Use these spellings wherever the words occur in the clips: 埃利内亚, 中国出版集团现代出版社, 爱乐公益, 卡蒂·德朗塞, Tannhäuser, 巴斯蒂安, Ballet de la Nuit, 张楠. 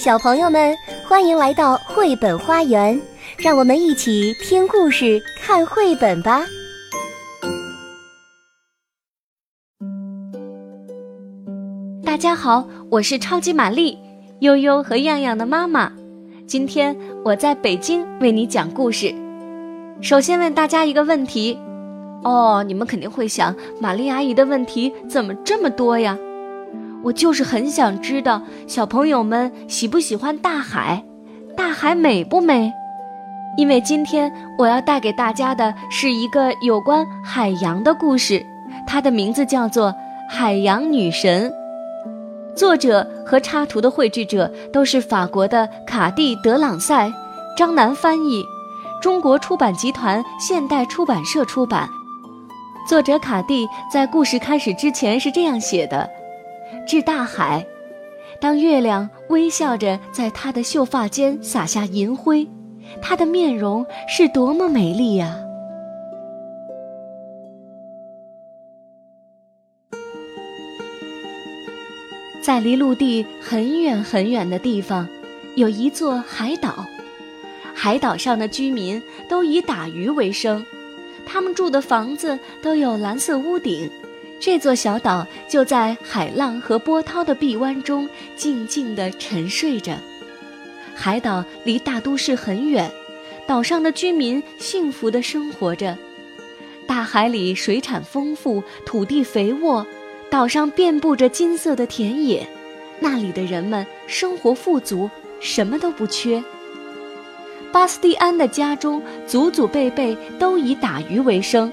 小朋友们，欢迎来到绘本花园，让我们一起听故事、看绘本吧。大家好，我是超级玛丽，悠悠和漾漾的妈妈。今天我在北京为你讲故事。首先问大家一个问题，你们肯定会想，玛丽阿姨的问题怎么这么多呀？我就是很想知道小朋友们喜不喜欢大海，大海美不美？因为今天我要带给大家的是一个有关海洋的故事，它的名字叫做《海洋女神》。作者和插图的绘制者都是法国的卡蒂·德朗塞，张楠翻译，中国出版集团现代出版社出版。作者卡蒂在故事开始之前是这样写的：致大海，当月亮微笑着在她的秀发间洒下银辉，她的面容是多么美丽呀！在离陆地很远很远的地方，有一座海岛，海岛上的居民都以打鱼为生，他们住的房子都有蓝色屋顶。这座小岛就在海浪和波涛的臂弯中静静地沉睡着。海岛离大都市很远，岛上的居民幸福地生活着。大海里水产丰富，土地肥沃，岛上遍布着金色的田野，那里的人们生活富足，什么都不缺。巴斯蒂安的家中祖祖辈辈都以打鱼为生，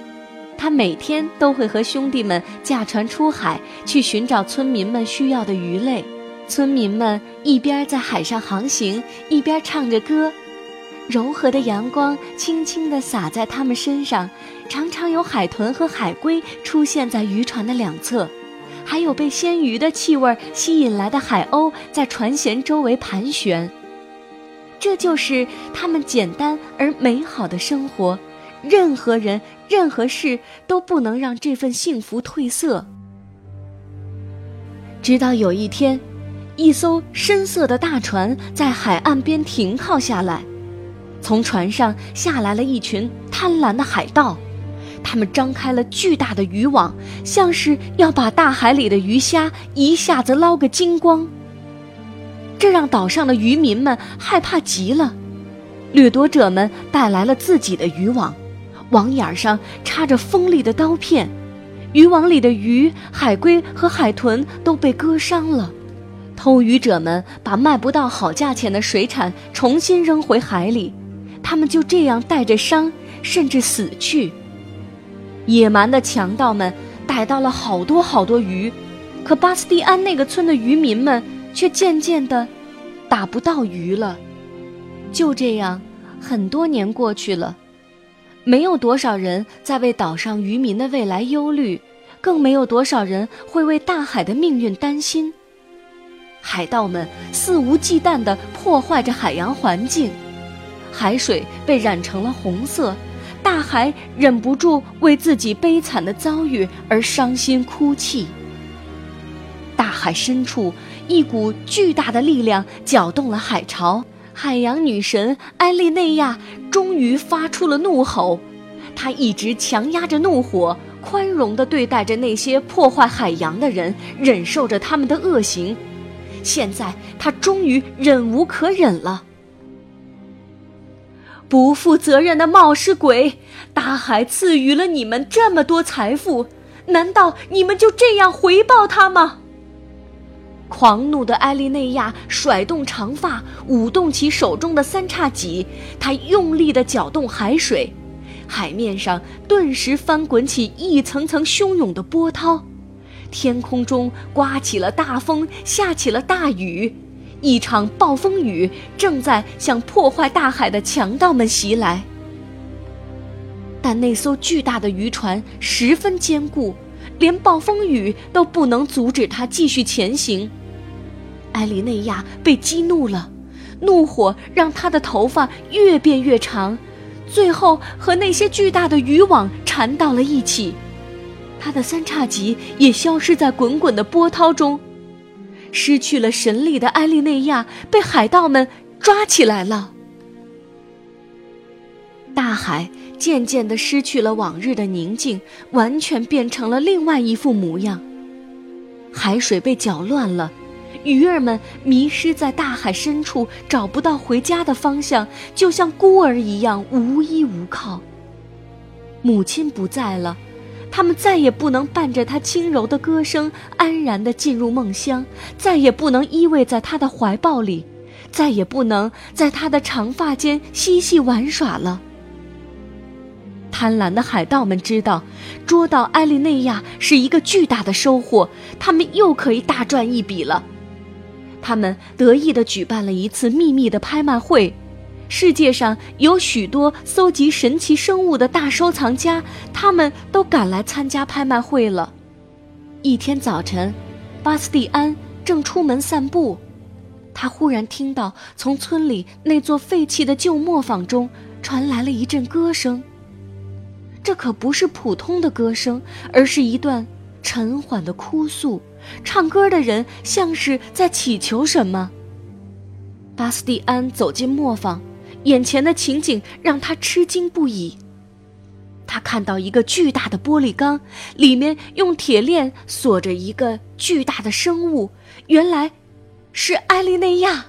他每天都会和兄弟们驾船出海，去寻找村民们需要的鱼类。村民们一边在海上航行，一边唱着歌。柔和的阳光轻轻地洒在他们身上，常常有海豚和海龟出现在渔船的两侧，还有被鲜鱼的气味吸引来的海鸥在船舷周围盘旋。这就是他们简单而美好的生活。任何人任何事都不能让这份幸福褪色。直到有一天，一艘深色的大船在海岸边停靠下来，从船上下来了一群贪婪的海盗，他们张开了巨大的渔网，像是要把大海里的鱼虾一下子捞个精光。这让岛上的渔民们害怕极了，掠夺者们带来了自己的渔网，网眼上插着锋利的刀片，渔网里的鱼、海龟和海豚都被割伤了。偷鱼者们把卖不到好价钱的水产重新扔回海里，他们就这样带着伤，甚至死去。野蛮的强盗们逮到了好多鱼，可巴斯蒂安那个村的渔民们却渐渐地打不到鱼了。就这样，很多年过去了，没有多少人在为岛上渔民的未来忧虑，更没有多少人会为大海的命运担心。海盗们肆无忌惮地破坏着海洋环境，海水被染成了红色，大海忍不住为自己悲惨的遭遇而伤心哭泣。大海深处，一股巨大的力量搅动了海潮，海洋女神埃利内亚终于发出了怒吼，她一直强压着怒火，宽容地对待着那些破坏海洋的人，忍受着他们的恶行。现在她终于忍无可忍了。不负责任的冒失鬼，大海赐予了你们这么多财富，难道你们就这样回报他吗？狂怒的埃利内亚甩动长发，舞动起手中的三叉戟，她用力地搅动海水，海面上顿时翻滚起一层层汹涌的波涛，天空中刮起了大风，下起了大雨，一场暴风雨正在向破坏大海的强盗们袭来。但那艘巨大的渔船十分坚固，连暴风雨都不能阻止他继续前行。埃利内亚被激怒了，怒火让他的头发越变越长，最后和那些巨大的渔网缠到了一起，他的三叉戟也消失在滚滚的波涛中。失去了神力的埃利内亚被海盗们抓起来了。大海渐渐地失去了往日的宁静，完全变成了另外一副模样。海水被搅乱了，鱼儿们迷失在大海深处，找不到回家的方向，就像孤儿一样无依无靠。母亲不在了，他们再也不能伴着她轻柔的歌声安然地进入梦乡，再也不能依偎在她的怀抱里，再也不能在她的长发间嬉戏玩耍了。贪婪的海盗们知道，捉到埃利内亚是一个巨大的收获，他们又可以大赚一笔了。他们得意地举办了一次秘密的拍卖会，世界上有许多搜集神奇生物的大收藏家，他们都赶来参加拍卖会了。一天早晨，巴斯蒂安正出门散步，他忽然听到从村里那座废弃的旧磨坊中传来了一阵歌声。这可不是普通的歌声，而是一段沉缓的哭诉，唱歌的人像是在祈求什么。巴斯蒂安走进磨坊，眼前的情景让他吃惊不已。他看到一个巨大的玻璃缸，里面用铁链锁着一个巨大的生物，原来是埃利内亚。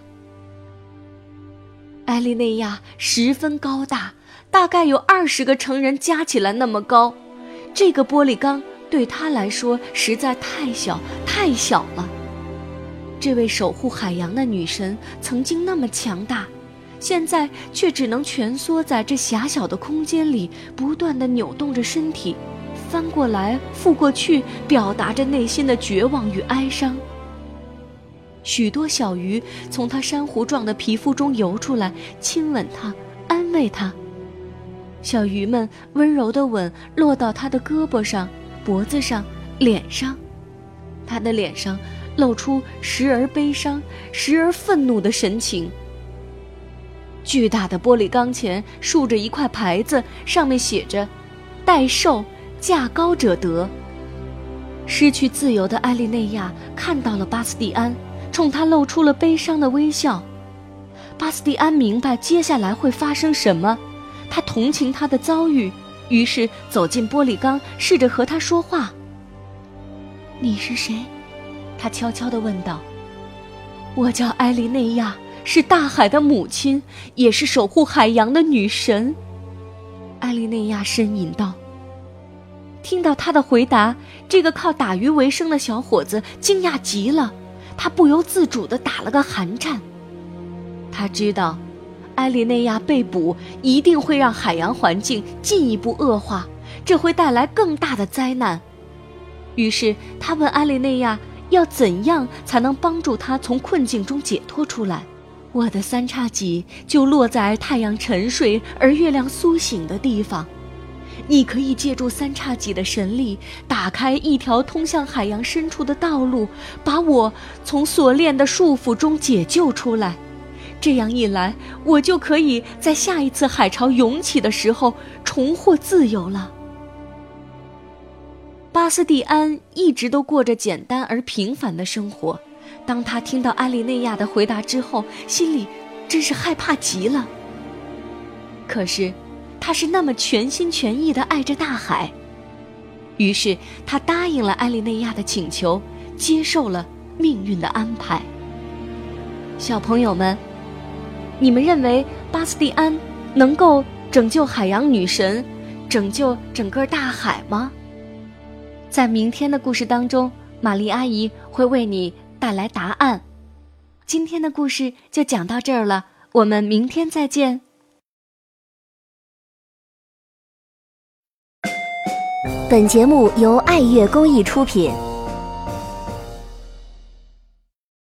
埃利内亚十分高大，大概有20个成人加起来那么高，这个玻璃缸对他来说实在太小了。这位守护海洋的女神曾经那么强大，现在却只能蜷缩在这狭小的空间里，不断地扭动着身体，翻过来覆过去，表达着内心的绝望与哀伤。许多小鱼从她珊瑚状的皮肤中游出来，亲吻她，安慰她。小鱼们温柔的吻落到他的胳膊上、脖子上、脸上，他的脸上露出时而悲伤、时而愤怒的神情。巨大的玻璃缸前竖着一块牌子，上面写着“代售，价高者得”。失去自由的埃利内亚看到了巴斯蒂安，冲他露出了悲伤的微笑。巴斯蒂安明白接下来会发生什么。他同情他的遭遇，于是走进玻璃缸，试着和他说话。你是谁？他悄悄地问道。我叫埃利内亚，是大海的母亲，也是守护海洋的女神。埃利内亚呻吟道。听到他的回答，这个靠打鱼为生的小伙子惊讶极了，他不由自主地打了个寒颤。他知道埃利内亚被捕一定会让海洋环境进一步恶化，这会带来更大的灾难。于是他问埃利内亚要怎样才能帮助他从困境中解脱出来。我的三叉戟就落在太阳沉睡而月亮苏醒的地方，你可以借助三叉戟的神力，打开一条通向海洋深处的道路，把我从锁链的束缚中解救出来。这样一来，我就可以在下一次海潮涌起的时候重获自由了。巴斯蒂安一直都过着简单而平凡的生活，当他听到埃利内亚的回答之后，心里真是害怕极了。可是，他是那么全心全意地爱着大海，于是他答应了埃利内亚的请求，接受了命运的安排。小朋友们，你们认为巴斯蒂安能够拯救海洋女神，拯救整个大海吗？在明天的故事当中，玛丽阿姨会为你带来答案。今天的故事就讲到这儿了，我们明天再见。本节目由爱乐公益出品。